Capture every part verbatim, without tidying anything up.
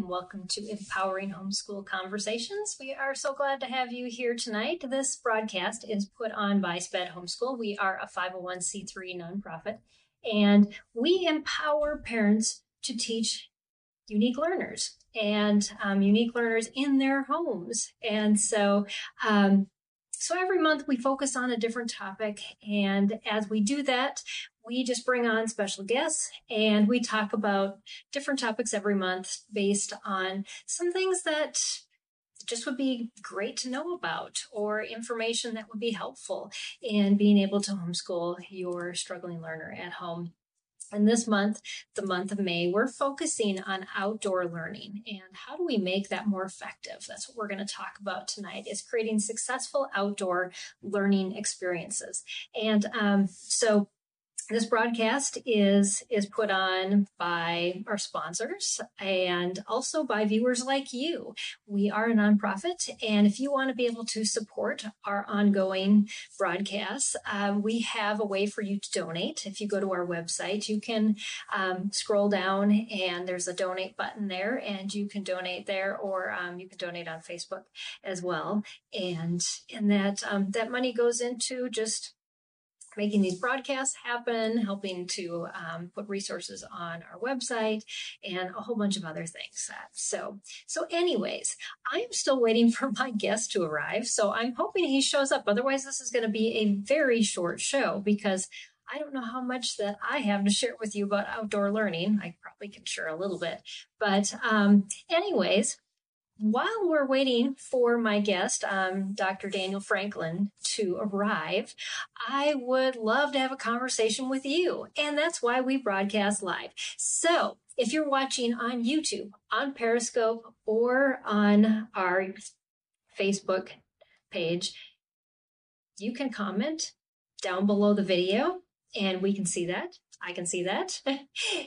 Welcome to Empowering Homeschool Conversations. We are so glad to have you here tonight. This broadcast is put on by Sped Homeschool. We are a five oh one c three nonprofit, and we empower parents to teach unique learners and um, unique learners in their homes. And so, um, so every month we focus on a different topic, and as we do that, we just bring on special guests and we talk about different topics every month based on some things that just would be great to know about or information that would be helpful in being able to homeschool your struggling learner at home. And this month, the month of May, we're focusing on outdoor learning and how do we make that more effective? That's what we're going to talk about tonight, is creating successful outdoor learning experiences. And um, so this broadcast is, is put on by our sponsors and also by viewers like you. We are a nonprofit, and if you want to be able to support our ongoing broadcasts, uh, we have a way for you to donate. If you go to our website, you can um, scroll down and there's a donate button there, and you can donate there, or um, you can donate on Facebook as well. And, and that, um, that money goes into just making these broadcasts happen, helping to um, put resources on our website, and a whole bunch of other things. So, so anyways, I'm still waiting for my guest to arrive, so I'm hoping he shows up. Otherwise, this is going to be a very short show because I don't know how much that I have to share with you about outdoor learning. I probably can share a little bit, but um, anyways, while we're waiting for my guest, um, Doctor Daniel Franklin, to arrive, I would love to have a conversation with you. And that's why we broadcast live. So if you're watching on YouTube, on Periscope, or on our Facebook page, you can comment down below the video and we can see that. I can see that,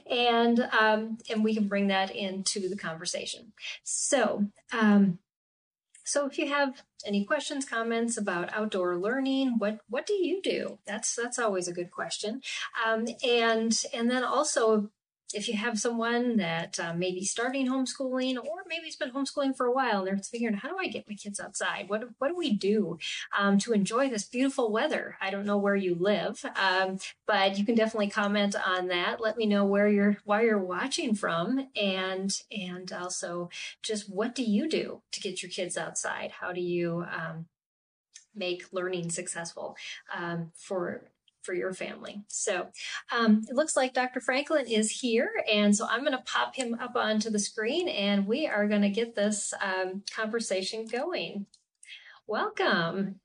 and um, and we can bring that into the conversation. So, um, so if you have any questions, comments about outdoor learning, what what do you do? That's that's always a good question. Um, and and then also, if you have someone that uh, may be starting homeschooling, or maybe has been homeschooling for a while, and they're figuring, how do I get my kids outside? What, what do we do um, to enjoy this beautiful weather? I don't know where you live, um, but you can definitely comment on that. Let me know where you're, why you're watching from, and and also just what do you do to get your kids outside? How do you um, make learning successful um, for for your family? So um, it looks like Doctor Franklin is here. And so I'm going to pop him up onto the screen and we are going to get this um, conversation going. Welcome.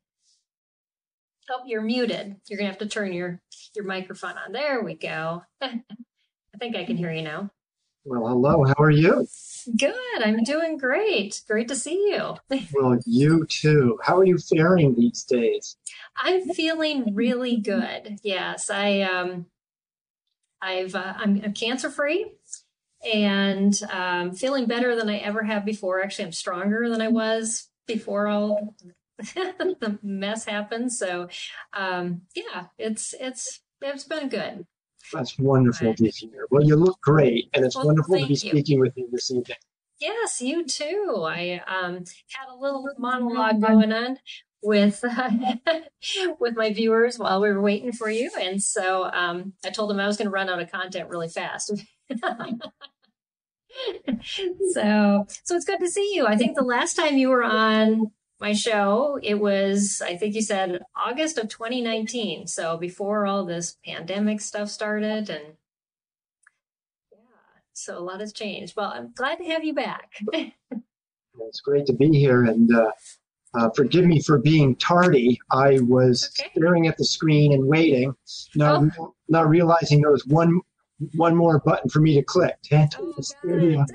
Oh, you're muted. You're going to have to turn your, your microphone on. There we go. I think I can hear you now. Well, hello. How are you? Good. I'm doing great. Great to see you. Well, you too. How are you faring these days? I'm feeling really good. Yes, I um, I've uh, I'm cancer free, and um, feeling better than I ever have before. Actually, I'm stronger than I was before all the mess happened. So, um, yeah, it's it's it's been good. That's wonderful to hear. Well, you look great, and it's well, wonderful to be speaking you. with you this evening. Yes, you too. I um, had a little monologue going on with uh, with my viewers while we were waiting for you, and so um, I told them I was going to run out of content really fast. so, so it's good to see you. I think the last time you were on my show, it was, I think you said August of twenty nineteen. So before all this pandemic stuff started, and yeah, so a lot has changed. Well, I'm glad to have you back. It's great to be here, and uh, uh, forgive me for being tardy. I was okay. staring at the screen and waiting, not, oh. re- not realizing there was one, one more button for me to click. Oh, God.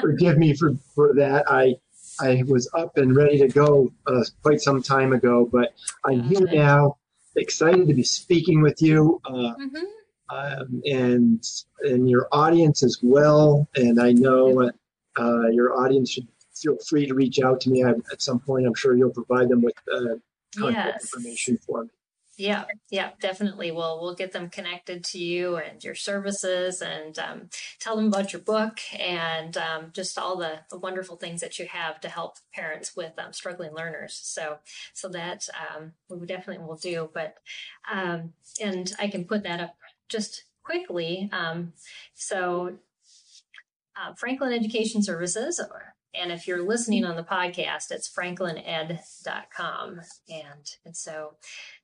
Forgive me for, for that. I I was up and ready to go uh, quite some time ago, but I'm here now, excited to be speaking with you uh, mm-hmm. um, and and your audience as well. And I know uh, your audience should feel free to reach out to me I, at some point. I'm sure you'll provide them with uh, contact yes. information for me. Yeah, yeah, definitely. Well, we'll get them connected to you and your services, and um, tell them about your book and um, just all the, the wonderful things that you have to help parents with um, struggling learners. So, so that um, we definitely will do. But um, and I can put that up just quickly. Um, so, uh, Franklin Education Services, or and if you're listening on the podcast, it's Franklin E D dot com, and and so.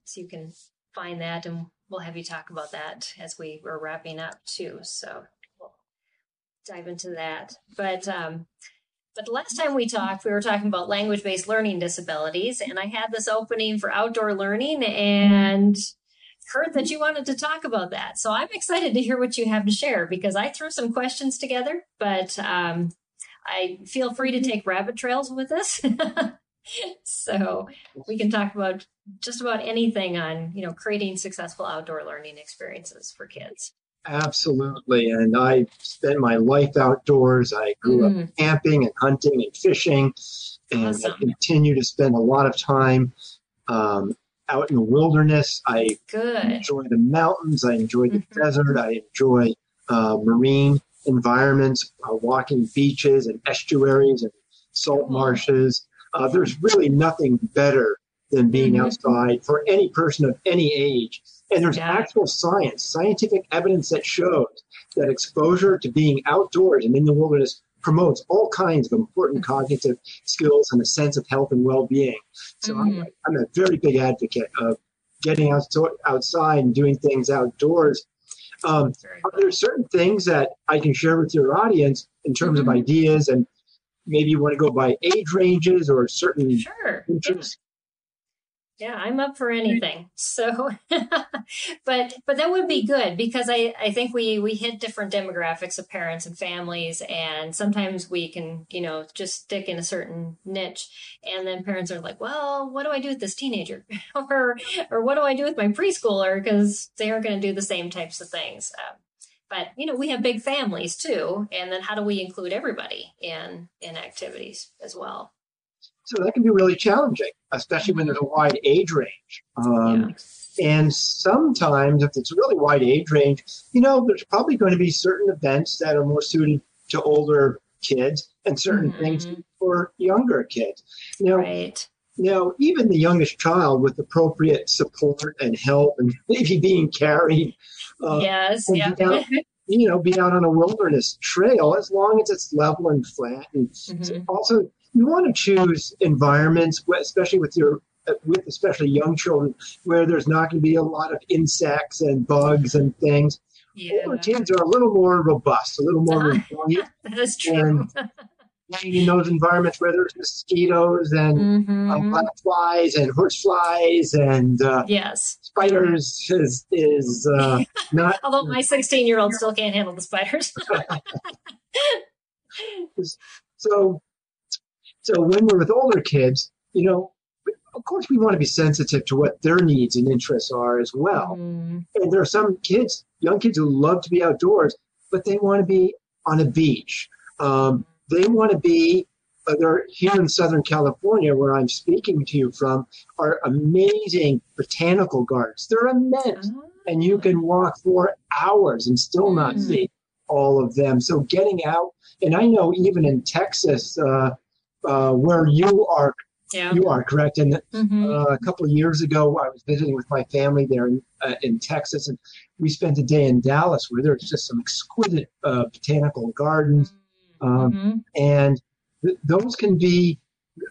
So you can find that, and we'll have you talk about that as we were wrapping up too. So we'll dive into that. But um, but last time we talked, we were talking about language-based learning disabilities, and I had this opening for outdoor learning and heard that you wanted to talk about that. So I'm excited to hear what you have to share, because I threw some questions together, but um, I feel free to take rabbit trails with this. So we can talk about just about anything on, you know, creating successful outdoor learning experiences for kids. Absolutely. And I spent my life outdoors. I grew mm. up camping and hunting and fishing, and awesome. I continue to spend a lot of time um, out in the wilderness. I Good. enjoy the mountains. I enjoy the mm-hmm. desert. I enjoy uh, marine environments, uh, walking beaches and estuaries and salt cool. marshes. Uh, there's really nothing better than being mm-hmm. outside for any person of any age. And there's yeah. actual science, scientific evidence that shows that exposure to being outdoors and in the wilderness promotes all kinds of important mm-hmm. cognitive skills and a sense of health and well-being. So mm-hmm. I'm, I'm a very big advocate of getting out, outside and doing things outdoors. Um, there are certain things that I can share with your audience in terms mm-hmm. of ideas, and maybe you want to go by age ranges or certain sure. interests. Yeah. yeah, I'm up for anything. So, but but that would be good, because I, I think we, we hit different demographics of parents and families, and sometimes we can, you know, just stick in a certain niche, and then parents are like, well, what do I do with this teenager? or or what do I do with my preschooler? Because they are going to do the same types of things. Uh, But, you know, we have big families, too. And then how do we include everybody in, in activities as well? So that can be really challenging, especially when there's a wide age range. Um, yeah. And sometimes if it's a really wide age range, you know, there's probably going to be certain events that are more suited to older kids and certain mm-hmm. things for younger kids. Now, right. Now, even the youngest child with appropriate support and help and maybe being carried Uh, yes, yeah. Out, you know, be out on a wilderness trail, as long as it's level and flat. And mm-hmm. so also, you want to choose environments, especially with your, with especially young children, where there's not going to be a lot of insects and bugs and things. Yeah. Older kids are a little more robust, a little more resilient. That is true. And in those environments where there's mosquitoes and mm-hmm. uh, butterflies and horseflies and uh, yes. spiders is, is uh, not... Although my sixteen-year-old still can't handle the spiders. so, so when we're with older kids, you know, of course we want to be sensitive to what their needs and interests are as well. Mm. And there are some kids, young kids who love to be outdoors, but they want to be on a beach. Um, they want to be, uh, they're here in Southern California, where I'm speaking to you from, are amazing botanical gardens. They're immense. Oh. And you can walk for hours and still not mm. see all of them. So getting out, and I know even in Texas, uh, uh, where you are, yeah. you are correct. And mm-hmm. uh, a couple of years ago, I was visiting with my family there in, uh, in Texas, and we spent a day in Dallas, where there's just some exquisite uh, botanical gardens. Um, mm-hmm. And th- those can be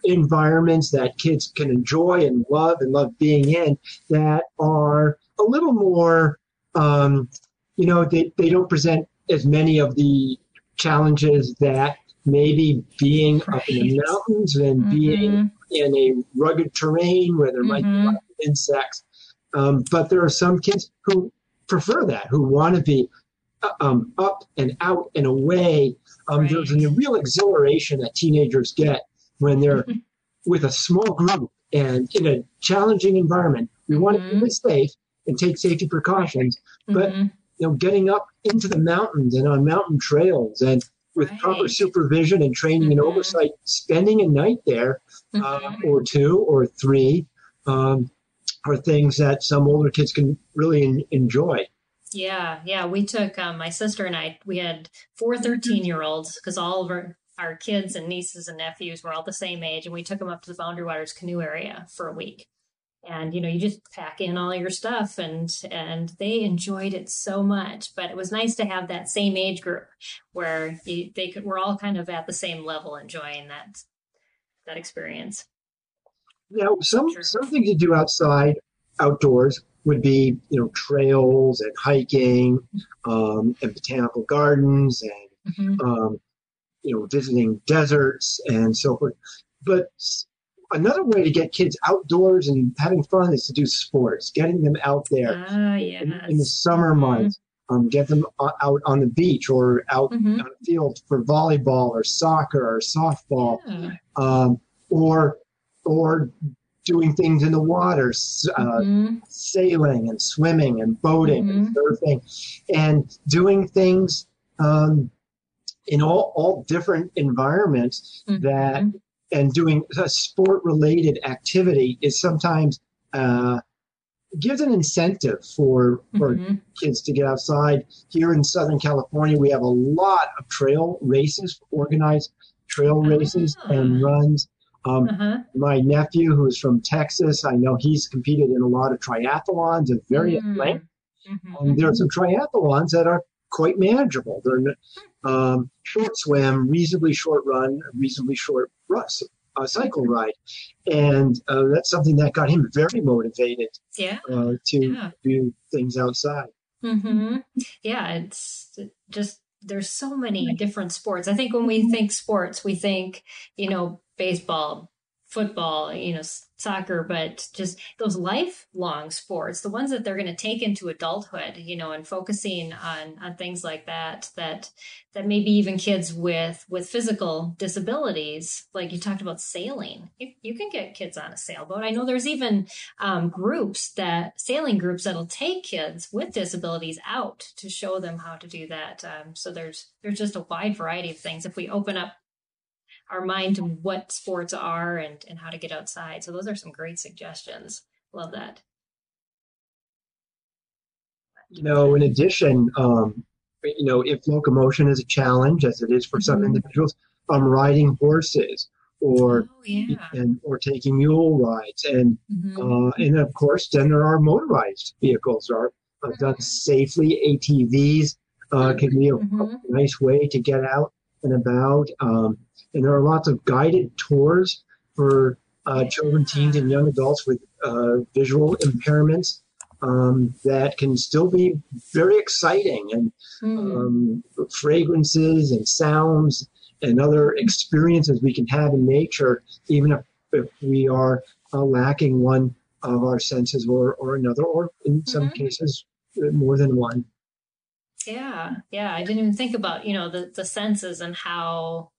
environments that kids can enjoy and love and love being in, that are a little more, um, you know, they, they don't present as many of the challenges that maybe being right. up in the mountains and mm-hmm. being in a rugged terrain where there mm-hmm. might be a lot of insects. Um, but there are some kids who prefer that, who want to be uh, um, up and out and away. Um, right. There's a real exhilaration that teenagers get when they're with a small group and in a challenging environment. We want mm-hmm. to be safe and take safety precautions, but mm-hmm. you know, getting up into the mountains and on mountain trails and with right. proper supervision and training mm-hmm. and oversight, spending a night there mm-hmm. uh, or two or three um, are things that some older kids can really en- enjoy. Yeah, yeah. We took, um, my sister and I, we had four thirteen-year-olds because all of our, our kids and nieces and nephews were all the same age. And we took them up to the Boundary Waters canoe area for a week. And, you know, you just pack in all your stuff and and they enjoyed it so much. But it was nice to have that same age group where you, they could, we're all kind of at the same level enjoying that that experience. You know, some, sure. something to do outside, outdoors would be, you know, trails and hiking um, and botanical gardens and, mm-hmm. um, you know, visiting deserts and so forth. But another way to get kids outdoors and having fun is to do sports, getting them out there uh, yes. in, in the summer months, mm-hmm. um, get them out on the beach or out mm-hmm. on the field for volleyball or soccer or softball, yeah. um, or, or doing things in the water, uh, mm-hmm. sailing and swimming and boating mm-hmm. and surfing and doing things um, in all, all different environments mm-hmm. that and doing a sport-related activity is sometimes uh, gives an incentive for, for mm-hmm. kids to get outside. Here in Southern California, we have a lot of trail races, organized trail races oh. and runs. Um, uh-huh. My nephew, who is from Texas, I know he's competed in a lot of triathlons of various mm. length. Mm-hmm. Um, there are some triathlons that are quite manageable. They're um, short swim, reasonably short run, reasonably short rust, uh, cycle ride. And uh, that's something that got him very motivated yeah. uh, to yeah. do things outside. Mm-hmm. Yeah, it's just there's so many different sports. I think when we think sports, we think, you know, baseball, football, you know, soccer, but just those lifelong sports, the ones that they're going to take into adulthood, you know, and focusing on, on things like that, that, that maybe even kids with, with physical disabilities, like you talked about sailing, you, you can get kids on a sailboat. I know there's even um, groups that sailing groups that'll take kids with disabilities out to show them how to do that. Um, so there's, there's just a wide variety of things. If we open up our mind to what sports are and, and how to get outside. So those are some great suggestions. Love that. You know, in addition, um, you know, if locomotion is a challenge, as it is for some mm-hmm. individuals, um, riding horses or oh, yeah. and or taking mule rides, and mm-hmm. uh, and of course, then there are motorized vehicles are uh, done safely. A T Vs uh, can be a, mm-hmm. a nice way to get out and about. Um, And there are lots of guided tours for uh, children, teens, and young adults with uh, visual impairments um, that can still be very exciting. And mm. um, fragrances and sounds and other experiences we can have in nature, even if, if we are uh, lacking one of our senses or, or another, or in mm-hmm. some cases, more than one. Yeah, yeah. I didn't even think about, you know, the, the senses and how...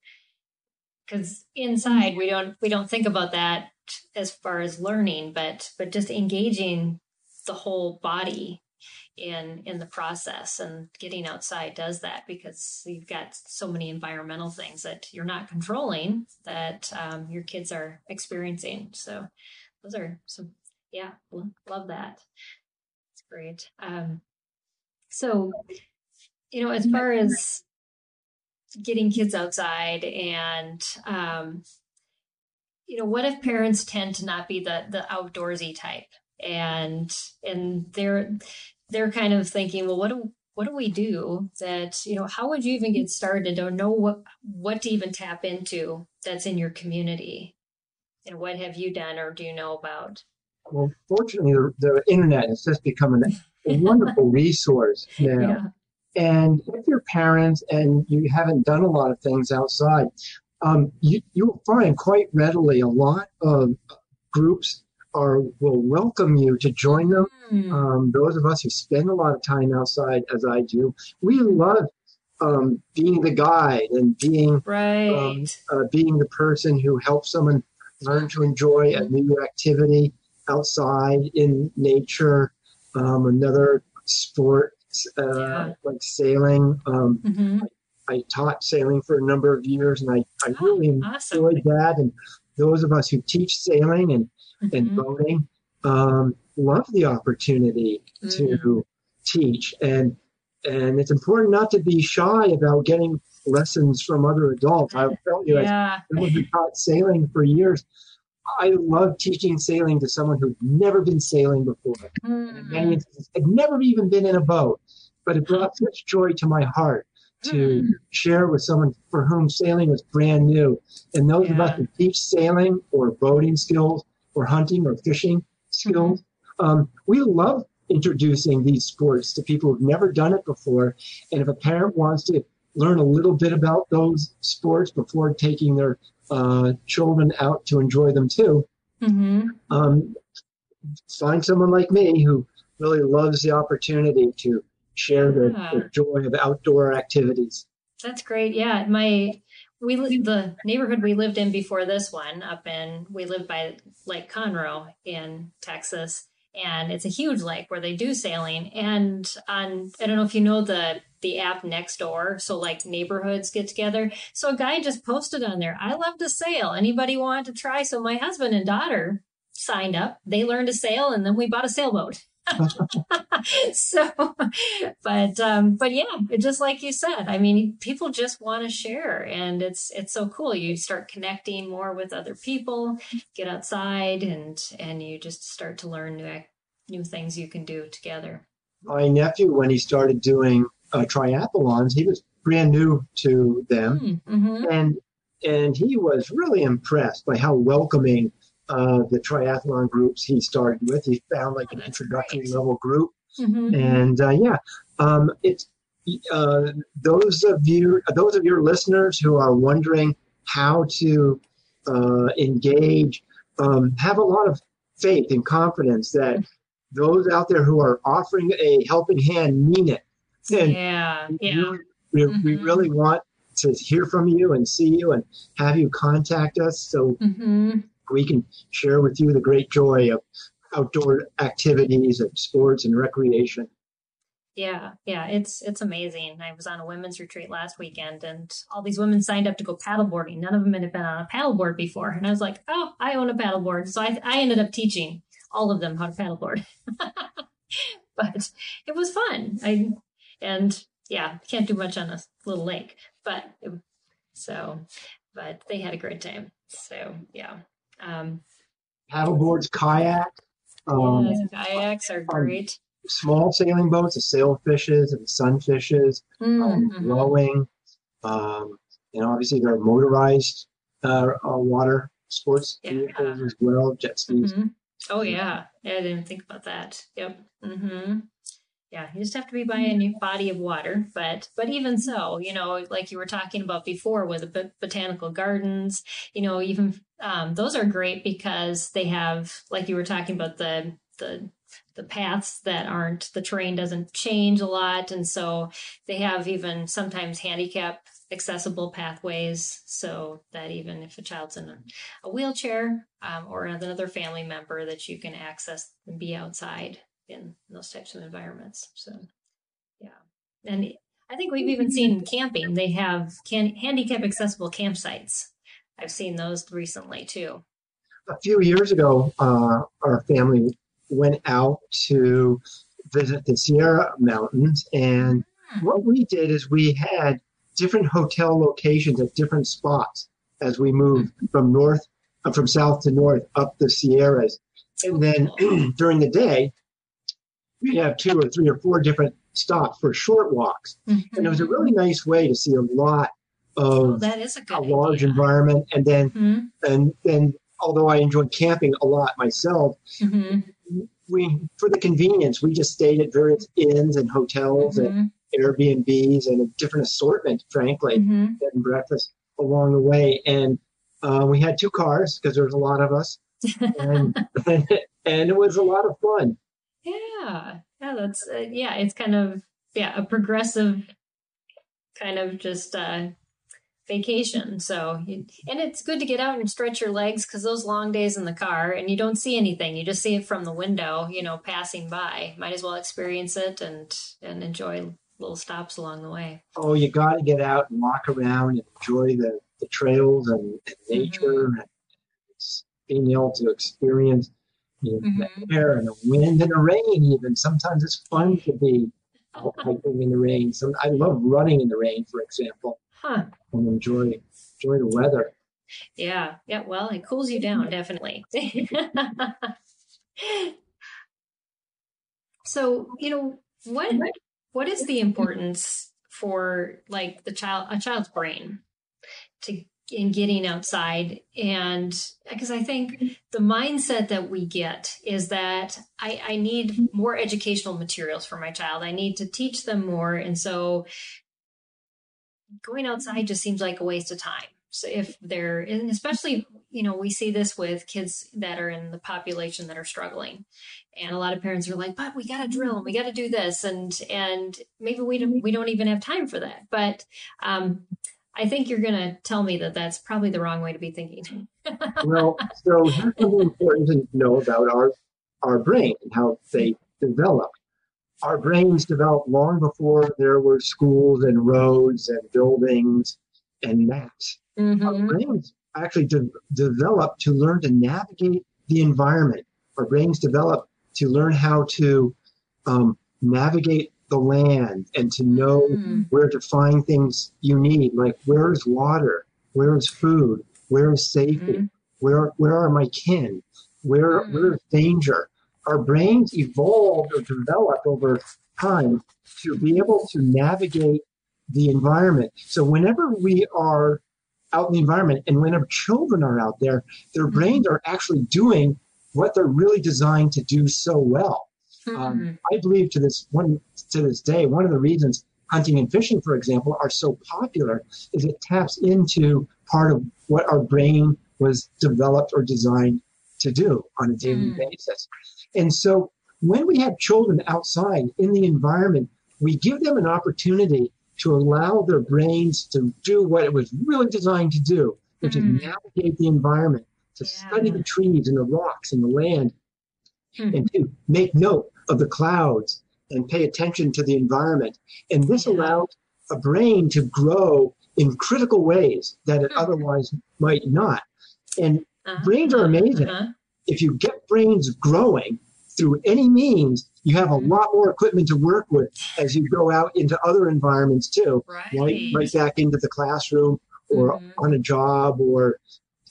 Because inside we don't we don't think about that as far as learning, but but just engaging the whole body in in the process and getting outside does that because you've got so many environmental things that you're not controlling that um, your kids are experiencing. So those are some yeah love that. It's great. Um, so you know as far as getting kids outside and, um, you know, what if parents tend to not be the, the outdoorsy type and, and they're, they're kind of thinking, well, what do, what do we do that, you know, how would you even get started or know what, what to even tap into that's in your community and what have you done or do you know about? Well, fortunately the, the internet has just become a, a wonderful resource now. Yeah. And if you're parents and you haven't done a lot of things outside, um, you, you'll find quite readily a lot of groups are will welcome you to join them. Mm. Um, those of us who spend a lot of time outside, as I do, we love um, being the guide and being right. um, uh, being the person who helps someone learn to enjoy a new activity outside in nature, um, another sport. Uh, yeah. Like sailing. Um, mm-hmm. I, I taught sailing for a number of years and I, I oh, really awesome. enjoyed that. And those of us who teach sailing and, mm-hmm. and boating, um, love the opportunity mm. to teach. And and it's important not to be shy about getting lessons from other adults. I'll tell you, yeah. I've been taught sailing for years. I love teaching sailing to someone who'd never been sailing before. Mm. In many instances, I'd never even been in a boat, but it brought such joy to my heart to mm. share with someone for whom sailing was brand new. And those yeah. of us who teach sailing or boating skills or hunting or fishing skills, mm-hmm. um, we love introducing these sports to people who've never done it before. And if a parent wants to learn a little bit about those sports before taking their uh, children out to enjoy them too, mm-hmm. um, find someone like me who really loves the opportunity to share their, yeah. their joy of outdoor activities. That's great. Yeah. My, we, the neighborhood we lived in before this one up in, we lived by Lake Conroe in Texas, and it's a huge lake where they do sailing. And on, I don't know if you know the, the app Nextdoor. So like neighborhoods get together. So a guy just posted on there, I love to sail. Anybody want to try? So my husband and daughter signed up. They learned to sail, and then we bought a sailboat. so but um but yeah, just like you said, I mean, people just want to share, and it's it's so cool. You start connecting more with other people, get outside, and and you just start to learn new new things you can do together. My nephew, when he started doing uh, triathlons, he was brand new to them, mm-hmm. and and he was really impressed by how welcoming Uh, the triathlon groups he started with. He found like an introductory level group. Mm-hmm. And uh, yeah, um, it's uh, those of you, those of your listeners who are wondering how to uh, engage, um, have a lot of faith and confidence that mm-hmm. those out there who are offering a helping hand mean it. And yeah, we, yeah. We, mm-hmm. we really want to hear from you and see you and have you contact us. So mm-hmm. we can share with you the great joy of outdoor activities, of sports and recreation. Yeah, yeah, it's it's amazing. I was on a women's retreat last weekend, and all these women signed up to go paddleboarding. None of them had been on a paddleboard before, and I was like, "Oh, I own a paddleboard," so I I ended up teaching all of them how to paddleboard. But it was fun. I and yeah, can't do much on a little lake, but it, so but they had a great time. So yeah. Um, paddleboards, kayak, um, yeah, kayaks are great. Small sailing boats, the sailfishes and the sunfishes, mm, um, mm-hmm. rowing, um, and obviously there are motorized uh, uh, water sports yeah. vehicles as well, jet skis. Mm-hmm. Oh yeah. yeah, I didn't think about that. Yep. Mm-hmm. Yeah, you just have to be by a new body of water. But but even so, you know, like you were talking about before with the b- botanical gardens, you know, even um, those are great because they have, like you were talking about, the the the paths that aren't, the terrain doesn't change a lot. And so they have even sometimes handicap accessible pathways, so that even if a child's in a, a wheelchair um, or another family member, that you can access and be outside in those types of environments. So yeah, and I think we've even seen camping. They have can, handicap accessible campsites. I've seen those recently too. A few years ago, uh, our family went out to visit the Sierra Mountains, and mm. what we did is we had different hotel locations at different spots as we moved mm. from north, uh, from south to north up the Sierras, and then cool. during the day, we have two or three or four different stops for short walks. Mm-hmm. And it was a really nice way to see a lot of oh, that is a, good a large idea. environment. And then, mm-hmm. and then, although I enjoyed camping a lot myself, mm-hmm. we, for the convenience, we just stayed at various inns and hotels mm-hmm. and Airbnbs and a different assortment, frankly, mm-hmm. bed and breakfast along the way. And uh, we had two cars because there was a lot of us, and, and, and it was a lot of fun. Yeah, yeah, that's, uh, yeah, it's kind of, yeah, a progressive kind of just uh, vacation. So, you, and it's good to get out and stretch your legs, because those long days in the car and you don't see anything, you just see it from the window, you know, passing by. Might as well experience it and, and enjoy little stops along the way. Oh, you got to get out and walk around and enjoy the, the trails and, and nature, mm-hmm. and being able to experience you know, mm-hmm. the air and the wind and the rain even. Sometimes it's fun to be hiking in the rain. Some, I love running in the rain, for example, huh. and enjoy, enjoy the weather. Yeah. Yeah. Well, it cools you down, definitely. So, you know, what, what is the importance for like the child, a child's brain to in getting outside? And because I think the mindset that we get is that I, I need more educational materials for my child. I need to teach them more. And so going outside just seems like a waste of time. So if they're, and especially, you know, we see this with kids that are in the population that are struggling, and a lot of parents are like, but we got to drill and we got to do this. And, and maybe we don't, we don't even have time for that. But um, I think you're going to tell me that that's probably the wrong way to be thinking. Well, so here's something important to know about our, our brain and how they develop. Our brains developed long before there were schools and roads and buildings and maps. Mm-hmm. Our brains actually de- develop to learn to navigate the environment. Our brains develop to learn how to um, navigate the land and to know mm-hmm. where to find things you need, like where is water, where is food, where is safety, mm-hmm. where where are my kin, where mm-hmm. where is danger. Our brains evolved or developed over time to be able to navigate the environment. So whenever we are out in the environment, and whenever children are out there, their mm-hmm. brains are actually doing what they're really designed to do so well. Mm-hmm. Um, I believe to this one to this day, one of the reasons hunting and fishing, for example, are so popular is it taps into part of what our brain was developed or designed to do on a daily mm. basis. And so when we have children outside in the environment, we give them an opportunity to allow their brains to do what it was really designed to do, which mm. is navigate the environment, to yeah. study the trees and the rocks and the land, mm. and to make note of the clouds and pay attention to the environment. And this yeah. allows a brain to grow in critical ways that it mm. otherwise might not. And uh-huh. brains are amazing. Uh-huh. If you get brains growing through any means, you have a lot more equipment to work with as you go out into other environments too, right, right, right back into the classroom or mm-hmm. on a job or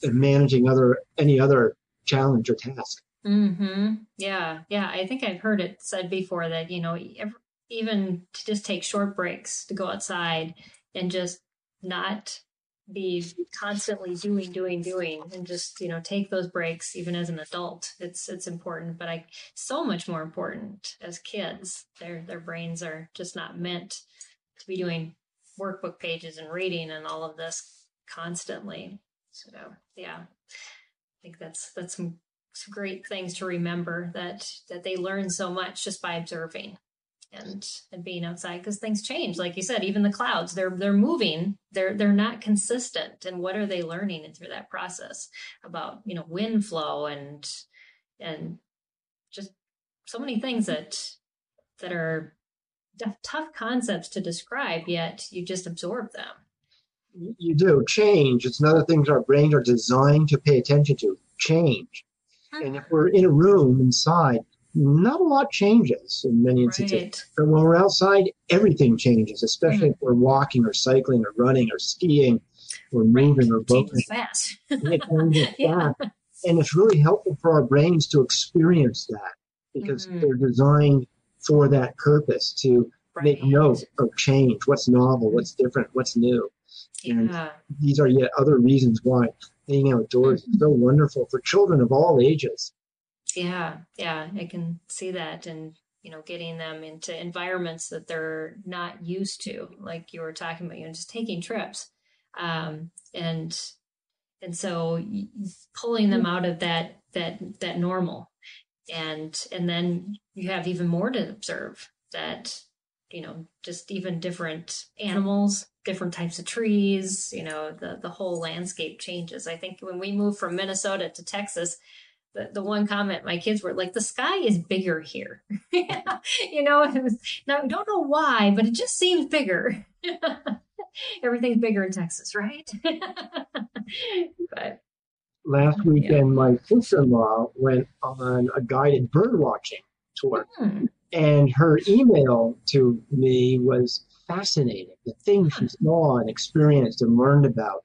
managing other any other challenge or task. Mm-hmm. Yeah, yeah. I think I've heard it said before that, you know, even to just take short breaks to go outside and just not be constantly doing, doing, doing, and just, you know, take those breaks, even as an adult. It's, it's important, but I, so much more important as kids. Their, their brains are just not meant to be doing workbook pages and reading and all of this constantly. So, yeah, I think that's, that's some, some great things to remember, that, that they learn so much just by observing. And, and being outside, because things change. Like you said, even the clouds, they're they're moving. They're they're not consistent. And what are they learning through that process about, you know, wind flow and and just so many things that that are tough concepts to describe, yet you just absorb them. You do. Change. It's another thing our brains are designed to pay attention to. Change. Hmm. And if we're in a room inside, not a lot changes in many instances, right. But when we're outside, everything changes, especially mm. if we're walking or cycling or running or skiing or moving right. or boating. Fast. It changes yeah. fast. And it's really helpful for our brains to experience that, because mm. they're designed for that purpose, to right. make note of change, what's novel, what's different, what's new. Yeah. And these are yet other reasons why being outdoors mm-hmm. is so wonderful for children of all ages. Yeah, yeah, I can see that. And, you know, getting them into environments that they're not used to, like you were talking about, you know, just taking trips. Um, and, and so pulling them out of that, that, that normal. And, and then you have even more to observe that, you know, just even different animals, different types of trees, you know, the, the whole landscape changes. I think when we moved from Minnesota to Texas, The, the one comment my kids were like, the sky is bigger here. You know, it was, now I don't know why, but it just seems bigger. Everything's bigger in Texas, right? But Last weekend, yeah. my sister-in-law went on a guided bird watching tour, mm. and her email to me was fascinating. The things she saw and experienced and learned about,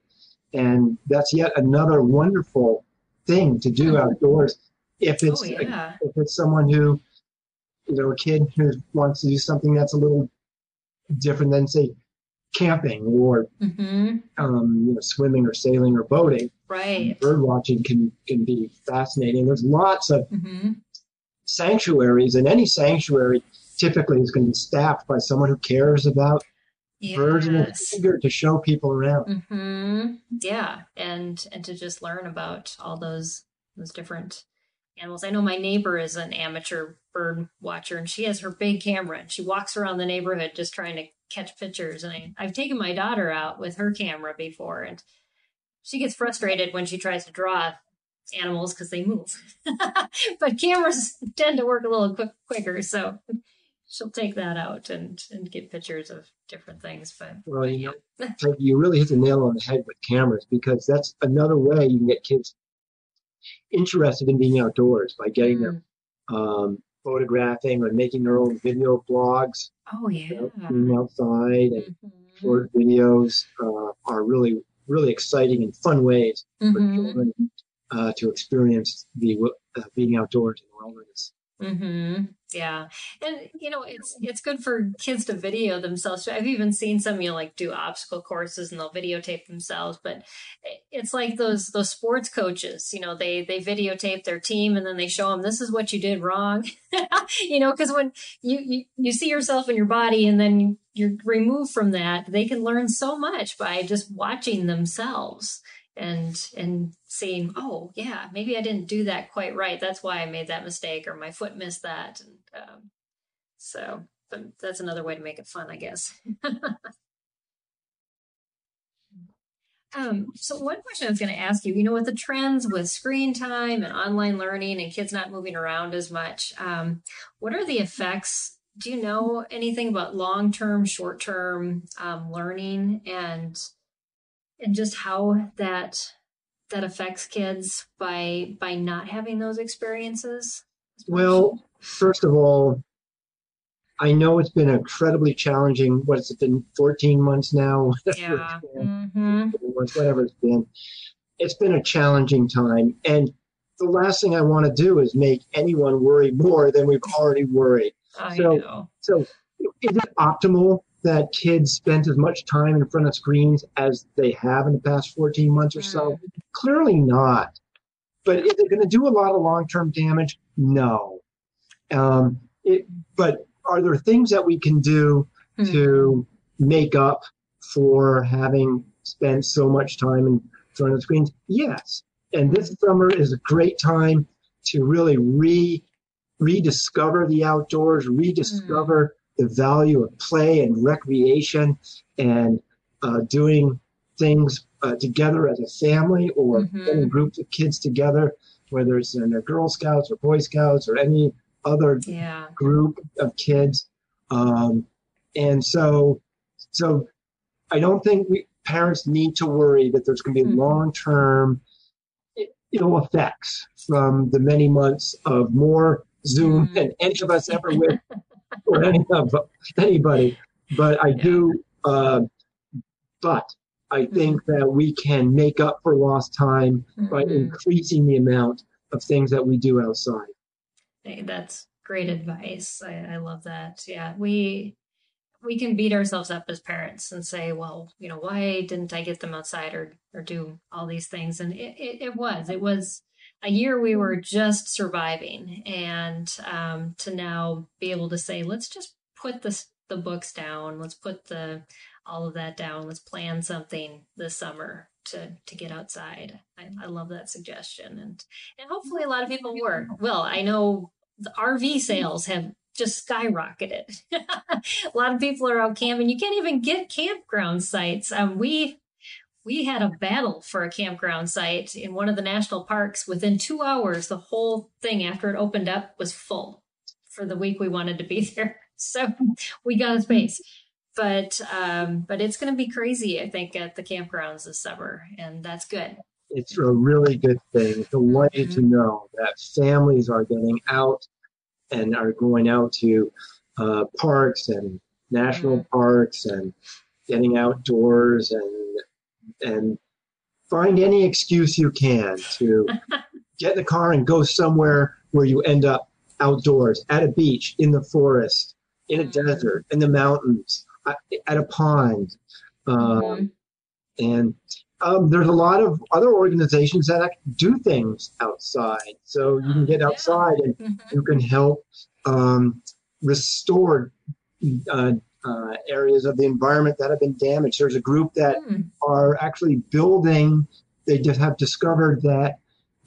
and that's yet another wonderful thing to do outdoors. If it's oh, yeah. if it's someone who, you know, a kid who wants to do something that's a little different than, say, camping or mm-hmm. um, you know, swimming or sailing or boating. Right. Bird watching can, can be fascinating. There's lots of mm-hmm. sanctuaries, and any sanctuary typically is going to be staffed by someone who cares about yes. birds and is eager to show people around. Mm-hmm. Yeah, and and to just learn about all those those different animals. I know my neighbor is an amateur bird watcher, and she has her big camera, and she walks around the neighborhood just trying to catch pictures. And I, I've taken my daughter out with her camera before, and she gets frustrated when she tries to draw animals because they move. But cameras tend to work a little quick, quicker, so she'll take that out and, and get pictures of different things. But well, but you yeah. know, you really hit the nail on the head with cameras, because that's another way you can get kids interested in being outdoors, by getting mm. them um, photographing or making their own video blogs. Oh yeah, you know, being outside and mm-hmm. short videos uh, are really, really exciting and fun ways mm-hmm. for children uh, to experience the uh, being outdoors in the wilderness. Mm-hmm. Yeah, and you know, it's it's good for kids to video themselves. I've even seen some, you know, like do obstacle courses and they'll videotape themselves. But it's like those those sports coaches, you know, they they videotape their team and then they show them, this is what you did wrong, you know, because when you, you you see yourself in your body and then you're removed from that, they can learn so much by just watching themselves. And and seeing, oh, yeah, maybe I didn't do that quite right. That's why I made that mistake, or my foot missed that. And um, so but that's another way to make it fun, I guess. um, so one question I was going to ask you, you know, with the trends with screen time and online learning and kids not moving around as much, um, what are the effects? Do you know anything about long-term, short-term um, learning and And just how that that affects kids by by not having those experiences? Well, first of all, I know it's been incredibly challenging. What has it been? fourteen months now? Yeah. Mm-hmm. Whatever it's been. It's been a challenging time. And the last thing I want to do is make anyone worry more than we've already worried. I so, know. So is it optimal that kids spent as much time in front of screens as they have in the past fourteen months or so? Clearly not. But is it going to do a lot of long-term damage? No. Um, it, but are there things that we can do mm-hmm. to make up for having spent so much time in front of screens? Yes. And this summer is a great time to really re rediscover the outdoors, rediscover mm-hmm. the value of play and recreation and uh, doing things uh, together as a family, or mm-hmm. getting groups of kids together, whether it's in their Girl Scouts or Boy Scouts or any other yeah. group of kids. Um, and so, so I don't think we, parents need to worry that there's going to be mm-hmm. long-term ill effects from the many months of more Zoom mm-hmm. than any of us ever will. Or any of anybody, but I yeah. do. Uh, but I think mm-hmm. that we can make up for lost time mm-hmm. by increasing the amount of things that we do outside. Hey, that's great advice. I, I love that. Yeah, we we can beat ourselves up as parents and say, "Well, you know, why didn't I get them outside or or do all these things?" And it it, it was it was. A year we were just surviving, and um, to now be able to say, let's just put this, the books down. Let's put the all of that down. Let's plan something this summer to to get outside. I, I love that suggestion, and and hopefully a lot of people were. Well, I know the R V sales have just skyrocketed. A lot of people are out camping. You can't even get campground sites. Um, we. We had a battle for a campground site in one of the national parks. Within two hours, the whole thing after it opened up was full for the week we wanted to be there. So we got a space, but um, but it's going to be crazy, I think, at the campgrounds this summer, and that's good. it's a really good thing. It's a way mm-hmm. to know that families are getting out and are going out to uh, parks and national mm-hmm. parks and getting outdoors and and find any excuse you can to get in the car and go somewhere where you end up outdoors, at a beach, in the forest, in a mm-hmm. desert, in the mountains, at a pond. Um, mm-hmm. And um, there's a lot of other organizations that do things outside. So you can get outside yeah. and mm-hmm. you can help um, restore uh, uh, areas of the environment that have been damaged. There's a group that mm. are actually building, they just have discovered that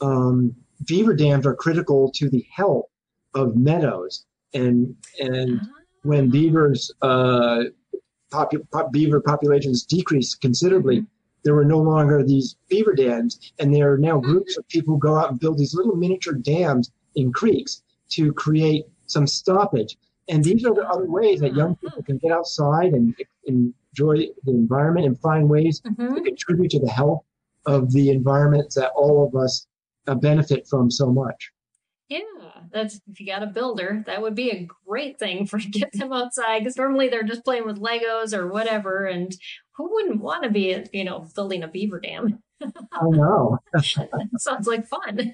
um, beaver dams are critical to the health of meadows. And, and uh-huh. when beavers, uh, popu- pop- beaver populations decreased considerably, mm-hmm. there were no longer these beaver dams, and there are now groups of people who go out and build these little miniature dams in creeks to create some stoppage. And these are the other ways that young people can get outside and, and enjoy the environment and find ways mm-hmm. to contribute to the health of the environment that all of us uh, benefit from so much. Yeah, that's if you got a builder, that would be a great thing for get them outside, because normally they're just playing with Legos or whatever, and who wouldn't want to be, you know, building a beaver dam? I know. Sounds like fun.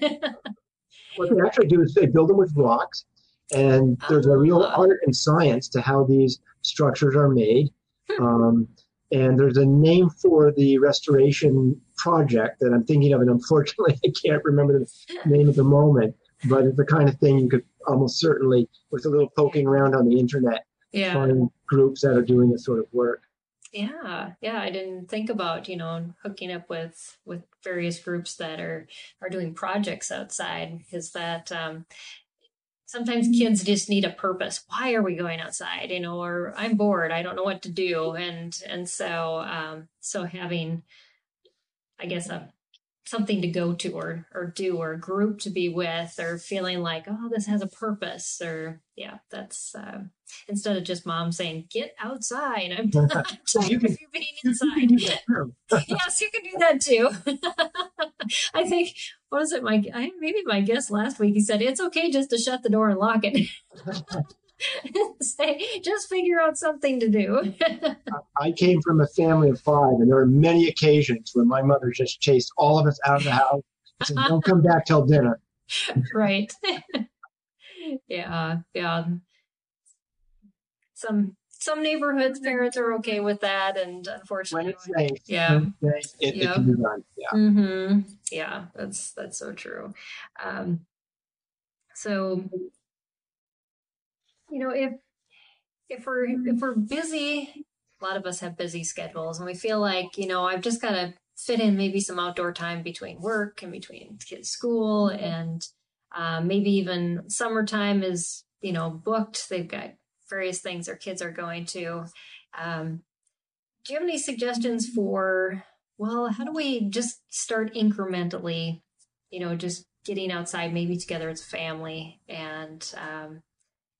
What they actually do is they build them with rocks, and there's a real art and science to how these structures are made. Hmm. Um, and there's a name for the restoration project that I'm thinking of, and unfortunately I can't remember the name at the moment. But it's the kind of thing you could almost certainly, with a little poking around on the internet, yeah. find groups that are doing this sort of work. Yeah, yeah. I didn't think about, you know, hooking up with with various groups that are, are doing projects outside, because that um, sometimes kids just need a purpose. Why are we going outside? You know, or I'm bored. I don't know what to do. And and so um, so having, I guess, a something to go to or, or do, or a group to be with, or feeling like, oh, this has a purpose, or yeah, that's uh, instead of just mom saying, get outside. I'm not tired of you being inside. Yes, you can do that too. I think, what was it? My, I, maybe my guest last week, he said, it's okay just to shut the door and lock it. Say, just figure out something to do. I came from a family of five, and there were many occasions when my mother just chased all of us out of the house and said, don't come back till dinner. Right. Yeah. Yeah. Some some neighborhoods, parents are okay with that, and unfortunately, when it's yeah, safe, it, yep. it can be done. Yeah. Mm-hmm. Yeah. That's that's so true. Um, so. You know, if if we're if we're busy, a lot of us have busy schedules, and we feel like, you know, I've just got to fit in maybe some outdoor time between work and between kids' school, and uh, maybe even summertime is, you know, booked. They've got various things their kids are going to. Um, do you have any suggestions for, well, how do we just start incrementally, you know, just getting outside, maybe together as a family, and um,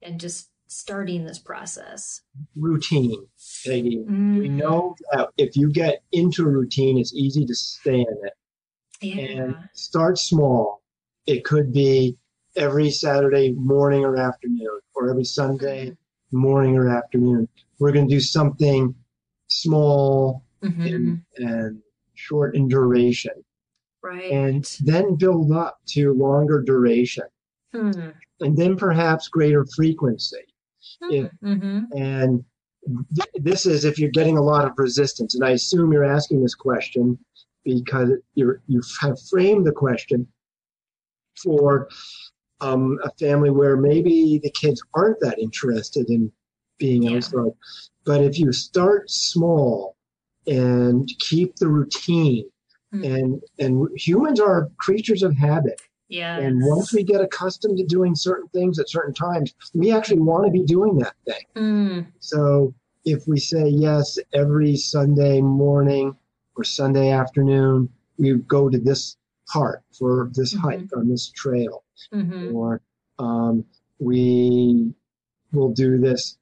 and just starting this process? Routine, Peggy. Mm. We know that if you get into a routine, it's easy to stay in it. Yeah. And start small. It could be every Saturday morning or afternoon, or every Sunday mm-hmm. morning or afternoon. We're going to do something small mm-hmm. and, and short in duration. Right. And then build up to longer duration. Mm-hmm. And then perhaps greater frequency. If, mm-hmm. And th- this is if you're getting a lot of resistance. And I assume you're asking this question because you're, you have framed the question for um, a family where maybe the kids aren't that interested in being yeah. outside. But if you start small and keep the routine, mm-hmm. and and humans are creatures of habit. Yes. And once we get accustomed to doing certain things at certain times, we actually want to be doing that thing. Mm. So if we say, yes, every Sunday morning or Sunday afternoon, we go to this park for this mm-hmm. hike on this trail, mm-hmm. or um, we will do this,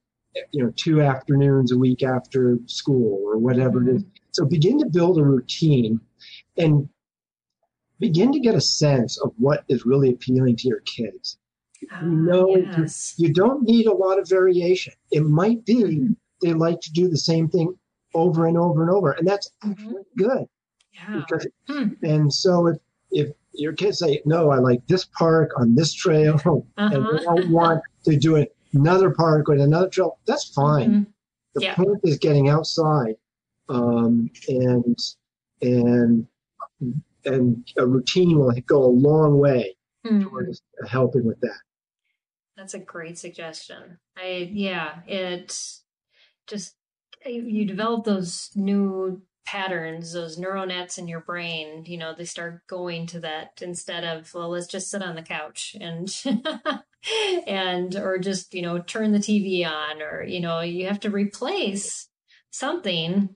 you know, two afternoons a week after school or whatever mm-hmm. it is. So begin to build a routine and begin to get a sense of what is really appealing to your kids. Uh, you know, yes. you don't need a lot of variation. It might be they like to do the same thing over and over and over, and that's actually good. Yeah. Because, hmm. And so if, if your kids say, no, I like this park on this trail, uh-huh. and they don't want to do another park or another trail, that's fine. Mm-hmm. The yeah. point is getting outside um, and and and a routine will go a long way mm. towards helping with that. That's a great suggestion. I yeah, it just you develop those new patterns, those neural nets in your brain. You know, they start going to that instead of, well, let's just sit on the couch and. And, or just, you know, turn the T V on, or, you know, you have to replace something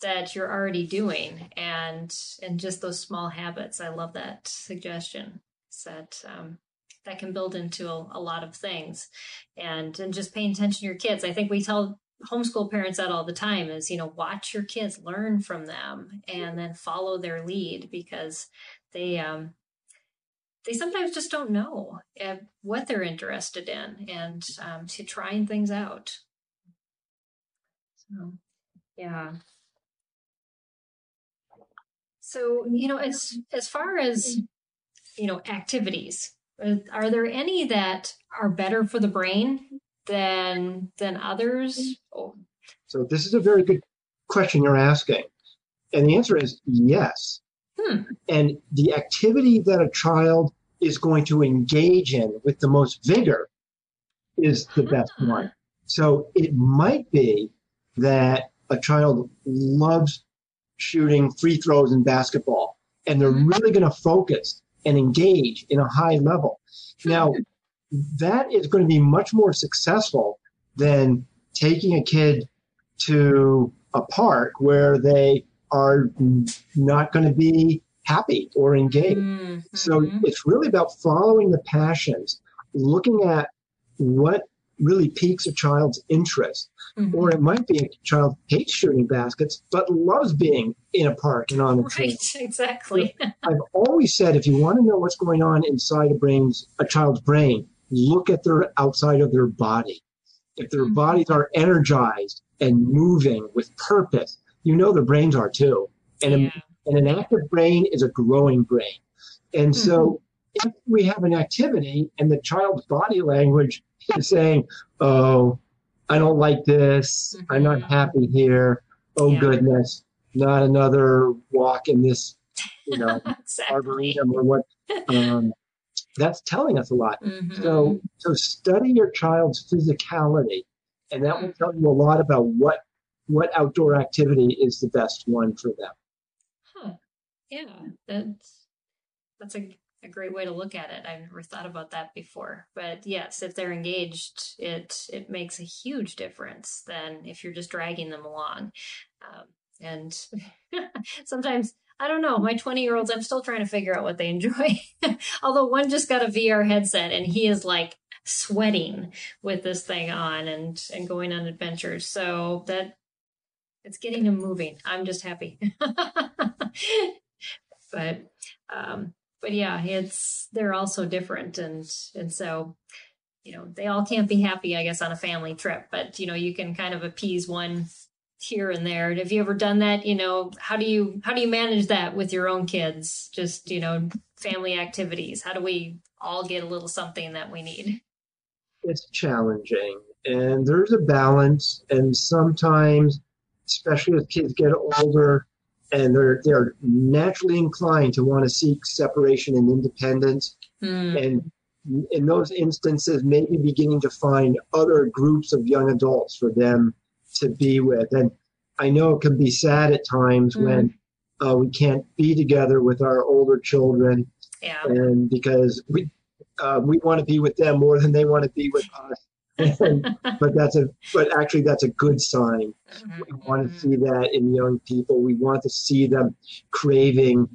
that you're already doing. And, and just those small habits. I love that suggestion. It's that, um, that can build into a, a lot of things, and, and just paying attention to your kids. I think we tell homeschool parents that all the time is, you know, watch your kids, learn from them, and then follow their lead, because they, um, they sometimes just don't know what they're interested in, and um, to trying things out. So, yeah. So, you know, as, as far as, you know, activities, are there any that are better for the brain than, than others? Oh. So this is a very good question you're asking. And the answer is yes. Hmm. And the activity that a child is going to engage in with the most vigor is the ah. best one. So it might be that a child loves shooting free throws in basketball, and they're mm-hmm. really going to focus and engage in a high level. Now, that is going to be much more successful than taking a kid to a park where they are not going to be happy or engaged. Mm-hmm. So it's really about following the passions, looking at what really piques a child's interest. Mm-hmm. Or it might be a child hates shooting baskets, but loves being in a park and on a train. Right, exactly. I've always said, if you want to know what's going on inside a, brain's, a child's brain, look at their outside of their body. If their mm-hmm. bodies are energized and moving with purpose, you know their brains are too. And yeah. a, And an active brain is a growing brain. And mm-hmm. so if we have an activity and the child's body language is saying, oh, I don't like this. Mm-hmm. I'm not happy here. Oh, yeah. goodness. Not another walk in this, you know, exactly. arboretum or what. Um, that's telling us a lot. Mm-hmm. So, so study your child's physicality. And that will tell you a lot about what, what outdoor activity is the best one for them. Yeah, that's, that's a, a great way to look at it. I've never thought about that before. But yes, if they're engaged, it it makes a huge difference than if you're just dragging them along. Um, and sometimes, I don't know, my twenty-year-olds, I'm still trying to figure out what they enjoy. Although one just got a V R headset and he is like sweating with this thing on and, and going on adventures. So that it's getting him moving. I'm just happy. But, um, but yeah, it's, they're all so different. And, and so, you know, they all can't be happy, I guess, on a family trip, but, you know, you can kind of appease one here and there. And have you ever done that? You know, how do you, how do you manage that with your own kids? Just, you know, family activities. How do we all get a little something that we need? It's challenging, and there's a balance. And sometimes, especially as kids get older, and they're they're naturally inclined to want to seek separation and independence. Mm. And in those instances, maybe beginning to find other groups of young adults for them to be with. And I know it can be sad at times mm. when uh, we can't be together with our older children, yeah. and because we uh, we want to be with them more than they want to be with us. and, but that's a but actually that's a good sign. Mm-hmm. We want to see that in young people. We want to see them craving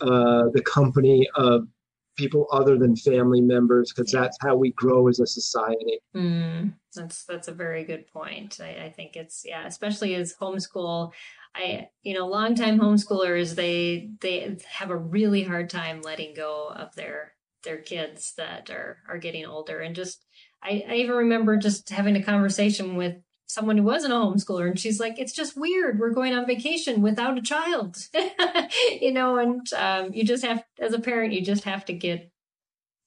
uh, the company of people other than family members, because that's how we grow as a society. Mm, that's that's a very good point. I, I think it's, yeah, especially as homeschool, I, you know, longtime homeschoolers, they they have a really hard time letting go of their their kids that are are getting older. And just, I, I even remember just having a conversation with someone who wasn't a homeschooler, and she's like, it's just weird. We're going on vacation without a child, you know, and um, you just have, as a parent, you just have to get,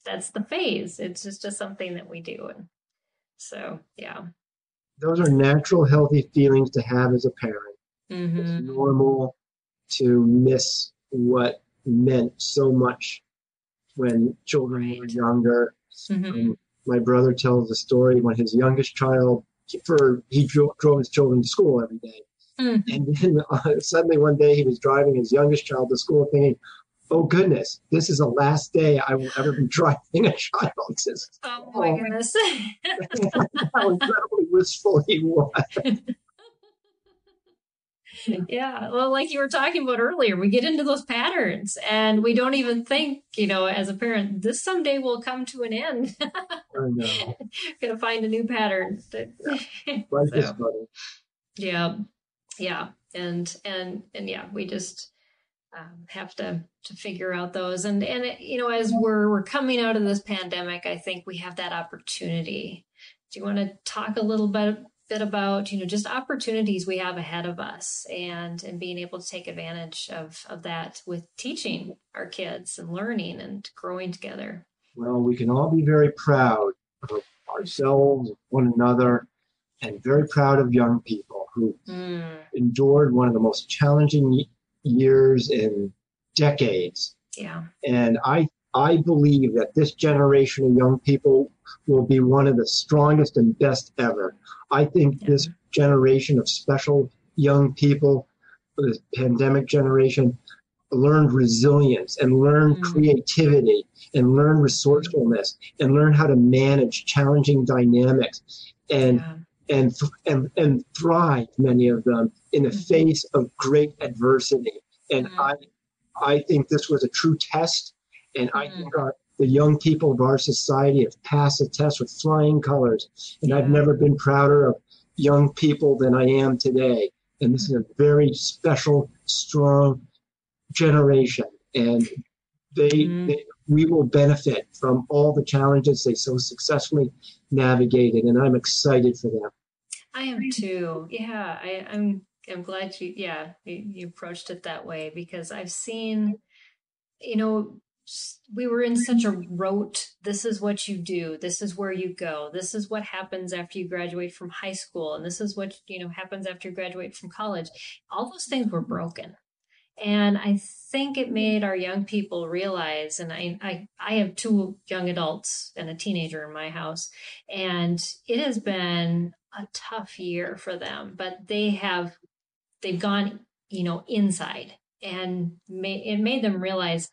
that's the phase. It's just, just something that we do. And so, yeah. Those are natural, healthy feelings to have as a parent. Mm-hmm. It's normal to miss what meant so much when children right. were younger. Mm-hmm. Um, my brother tells a story when his youngest child For he drove, drove his children to school every day. Mm. And then uh, suddenly one day he was driving his youngest child to school thinking, oh, goodness, this is the last day I will ever be driving a child. Just, oh, oh, my goodness. How incredibly wistful he was. Yeah. Well, like you were talking about earlier, we get into those patterns and we don't even think, you know, as a parent, this someday will come to an end. I know. Going to find a new pattern. Yeah. Life so, is funny. Yeah. Yeah. And, and, and yeah, we just um, have to, to figure out those. And, and, it, you know, as we're, we're coming out of this pandemic, I think we have that opportunity. Do you want to talk a little bit bit about, you know, just opportunities we have ahead of us and, and being able to take advantage of, of that with teaching our kids and learning and growing together? Well, we can all be very proud of ourselves, one another, and very proud of young people who mm. endured one of the most challenging years in decades. Yeah. And I I believe that this generation of young people will be one of the strongest and best ever. I think yeah. this generation of special young people, this pandemic generation, learned resilience and learned mm. creativity and learned resourcefulness and learned how to manage challenging dynamics and yeah. and, th- and and thrive, many of them, in the mm. face of great adversity. And mm. I I think this was a true test. And I think our, the young people of our society have passed the test with flying colors. And yeah. I've never been prouder of young people than I am today. And this is a very special, strong generation. And they, mm-hmm. they we will benefit from all the challenges they so successfully navigated. And I'm excited for them. I am too. Yeah, I, I'm, I'm glad you, yeah, you, you approached it that way, because I've seen, you know, we were in such a rote, this is what you do, this is where you go, this is what happens after you graduate from high school, and this is what, you know, happens after you graduate from college. All those things were broken. And I think it made our young people realize, and I, I, I have two young adults and a teenager in my house, and it has been a tough year for them, but they have, they've gone, you know, inside, and may, it made them realize,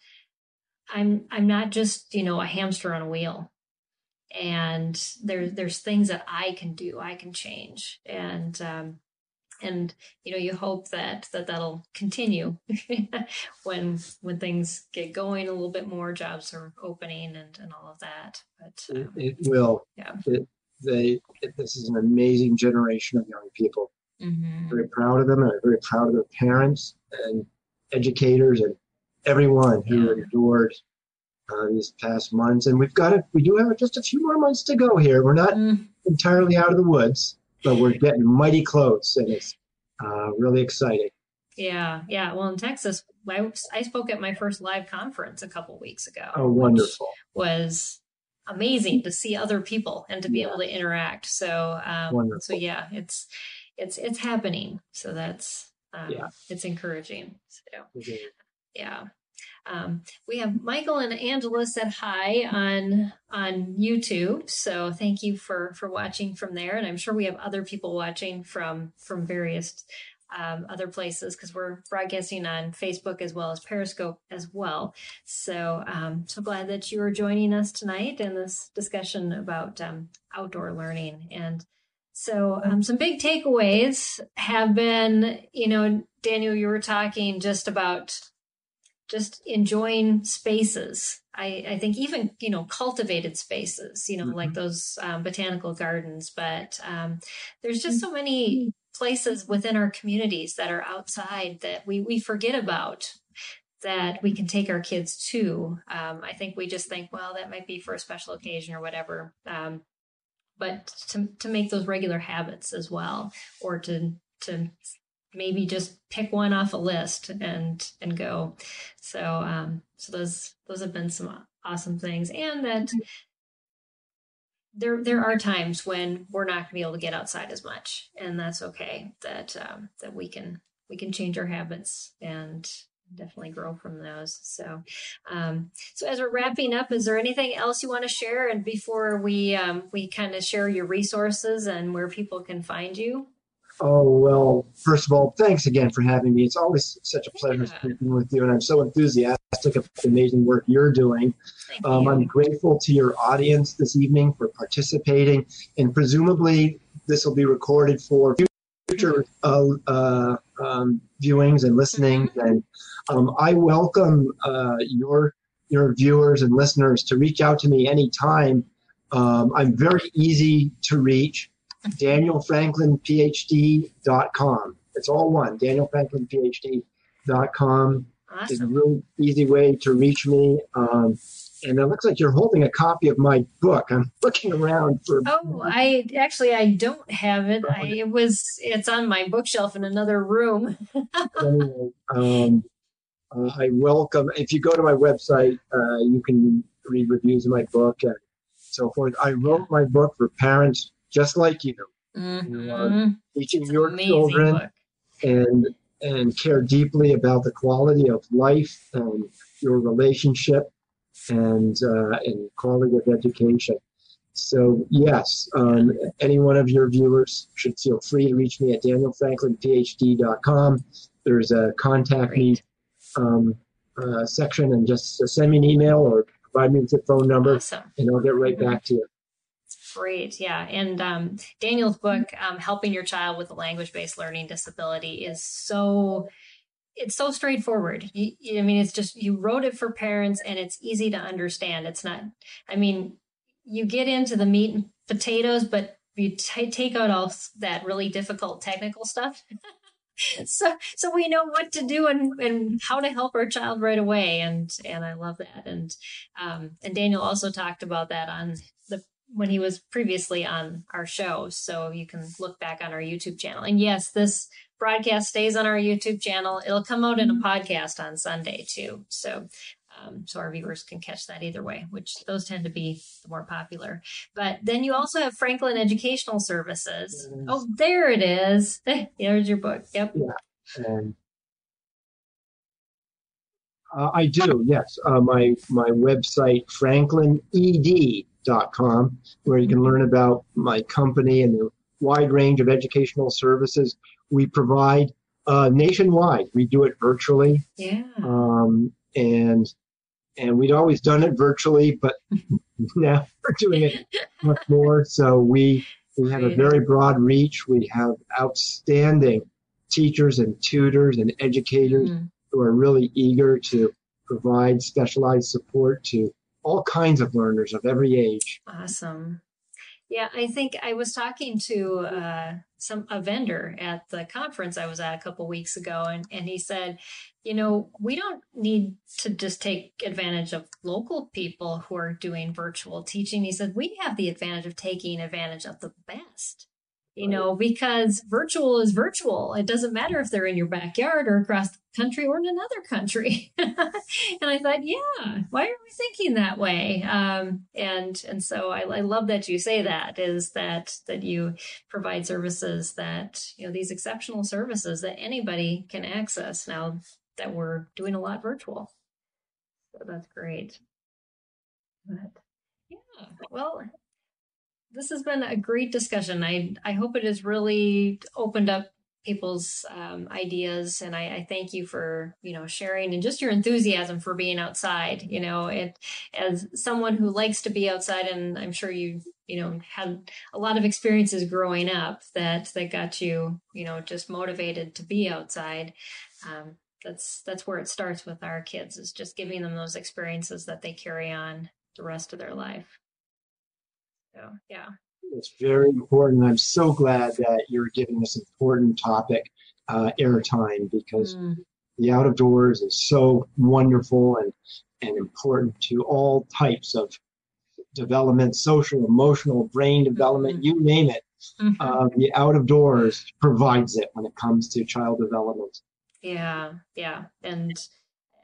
I'm I'm not just, you know, a hamster on a wheel, and there's there's things that I can do, I can change, and um, and you know, you hope that that that'll continue when when things get going a little bit more, jobs are opening, and, and all of that. But um, it, it will. Yeah. It, they it, this is an amazing generation of young people. Mm-hmm. I'm very proud of them, and I'm very proud of their parents and educators and everyone who yeah. endured uh, these past months. And we've got it. We do have just a few more months to go here. We're not mm. entirely out of the woods, but we're getting mighty close, and it's uh, really exciting. Yeah. Yeah. Well, in Texas, I, I spoke at my first live conference a couple weeks ago. Oh, wonderful. Which was amazing to see other people and to be yeah. able to interact. So, um, so yeah, it's, it's, it's happening. So that's, um, yeah. it's encouraging. So mm-hmm. Yeah. Um, we have Michael and Angela said hi on on YouTube. So thank you for, for watching from there. And I'm sure we have other people watching from, from various um, other places, because we're broadcasting on Facebook as well as Periscope as well. So um, so glad that you are joining us tonight in this discussion about um, outdoor learning. And so um, some big takeaways have been, you know, Daniel, you were talking just about just enjoying spaces. I, I think even, you know, cultivated spaces, you know, mm-hmm. like those um, botanical gardens. But um, there's just so many places within our communities that are outside that we, we forget about, that we can take our kids to. Um, I think we just think, well, that might be for a special occasion or whatever. Um, but to to make those regular habits as well, or to to maybe just pick one off a list and and go. So um, so those those have been some awesome things, and that there there are times when we're not going to be able to get outside as much, and that's okay. That um, that we can we can change our habits and definitely grow from those. So, um, so as we're wrapping up, is there anything else you want to share? And before we, um, we kind of share your resources and where people can find you. Oh, well, first of all, thanks again for having me. It's always such a pleasure yeah. speaking with you. And I'm so enthusiastic about the amazing work you're doing. Um, you. I'm grateful to your audience this evening for participating, and presumably this will be recorded for future, uh, uh, um, viewings and listening. Mm-hmm. And, Um, I welcome uh, your your viewers and listeners to reach out to me anytime. Um, I'm very easy to reach. Daniel Franklin P H D dot com. It's all one. Daniel Franklin P H D dot com awesome. Is a real easy way to reach me. Um, and it looks like you're holding a copy of my book. I'm looking around for. Oh, I actually I don't have it. I, it was it's on my bookshelf in another room. anyway, um, Uh, I welcome, if you go to my website, uh, you can read reviews of my book and so forth. I wrote my book for parents just like you, mm-hmm. you know, teaching it's your children book. and and care deeply about the quality of life and your relationship and, uh, and quality of education. So, yes, um, any one of your viewers should feel free to reach me at Daniel Franklin P H D dot com. There's a contact Great. me. Um, uh, section, and just uh, send me an email or provide me with your phone number, awesome. and I'll get right back to you. Great, yeah. And um, Daniel's book, um, Helping Your Child with a Language-Based Learning Disability, is so it's so straightforward. You, you, I mean, it's just you wrote it for parents, and it's easy to understand. It's not. I mean, you get into the meat and potatoes, but you t- take out all that really difficult technical stuff. So, so we know what to do and, and how to help our child right away. And, and I love that. And, um, and Daniel also talked about that on the, when he was previously on our show. So you can look back on our YouTube channel. And yes, this broadcast stays on our YouTube channel. It'll come out in a podcast on Sunday too. So, Um, so our viewers can catch that either way, which those tend to be the more popular. But then you also have Franklin Educational Services. Oh, there it is. There's your book. Yep. Yeah. Um, uh, I do. Yes. Uh, my, my website, Franklin E D dot com, where you can learn about my company and the wide range of educational services we provide uh, nationwide. We do it virtually. Yeah. Um, and And we'd always done it virtually, but now we're doing it much more. So we we have a very broad reach. We have outstanding teachers and tutors and educators mm. who are really eager to provide specialized support to all kinds of learners of every age. Awesome. Yeah, I think I was talking to uh, some a vendor at the conference I was at a couple weeks ago, and, and he said, you know, we don't need to just take advantage of local people who are doing virtual teaching. He said, we have the advantage of taking advantage of the best, you know, because virtual is virtual. It doesn't matter if they're in your backyard or across the country or in another country. And I thought, yeah, why are we thinking that way? Um, and and so I, I love that you say that, is that that you provide services that, you know, these exceptional services that anybody can access now that we're doing a lot virtual. So that's great. But yeah, well, this has been a great discussion. I, I hope it has really opened up people's um, ideas. And I, I thank you for, you know, sharing and just your enthusiasm for being outside. You know, it, as someone who likes to be outside, and I'm sure you, you know, had a lot of experiences growing up that, that got you, you know, just motivated to be outside. Um, that's that's where it starts with our kids, is just giving them those experiences that they carry on the rest of their life. So, yeah. It's very important. I'm so glad that you're giving this important topic uh, airtime, because mm. the out of doors is so wonderful and, and important to all types of development, social, emotional, brain development, mm-hmm. you name it. Mm-hmm. Uh, the out of doors provides it when it comes to child development. Yeah, yeah. And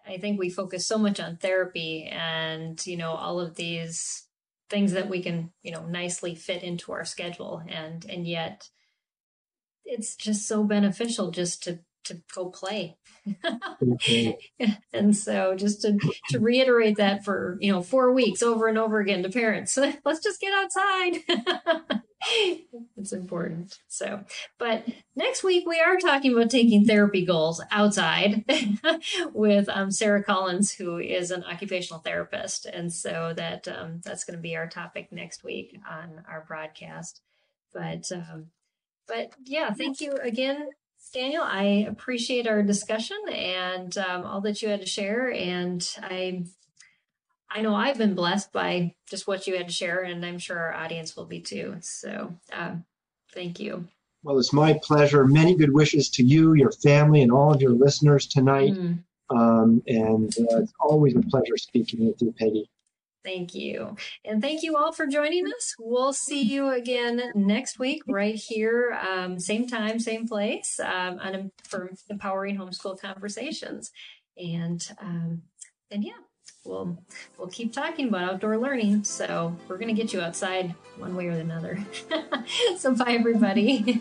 I think we focus so much on therapy and, you know, all of these things that we can, you know, nicely fit into our schedule. And, and yet it's just so beneficial just to, to go play. And so just to, to reiterate that for, you know, four weeks over and over again to parents, let's just get outside. It's important. So, but next week we are talking about taking therapy goals outside with um, Sarah Collins, who is an occupational therapist. And so that, um, that's going to be our topic next week on our broadcast. But, um, but yeah, thank you again, Daniel. I appreciate our discussion and um, all that you had to share. And I, I know I've been blessed by just what you had to share, and I'm sure our audience will be too. So uh, thank you. Well, it's my pleasure. Many good wishes to you, your family, and all of your listeners tonight. Mm. Um, and uh, it's always a pleasure speaking with you, Peggy. Thank you. And thank you all for joining us. We'll see you again next week right here, um, same time, same place, um, on, for Empowering Homeschool Conversations. And, um, and yeah, we'll, we'll keep talking about outdoor learning. So we're going to get you outside one way or another. So bye, everybody.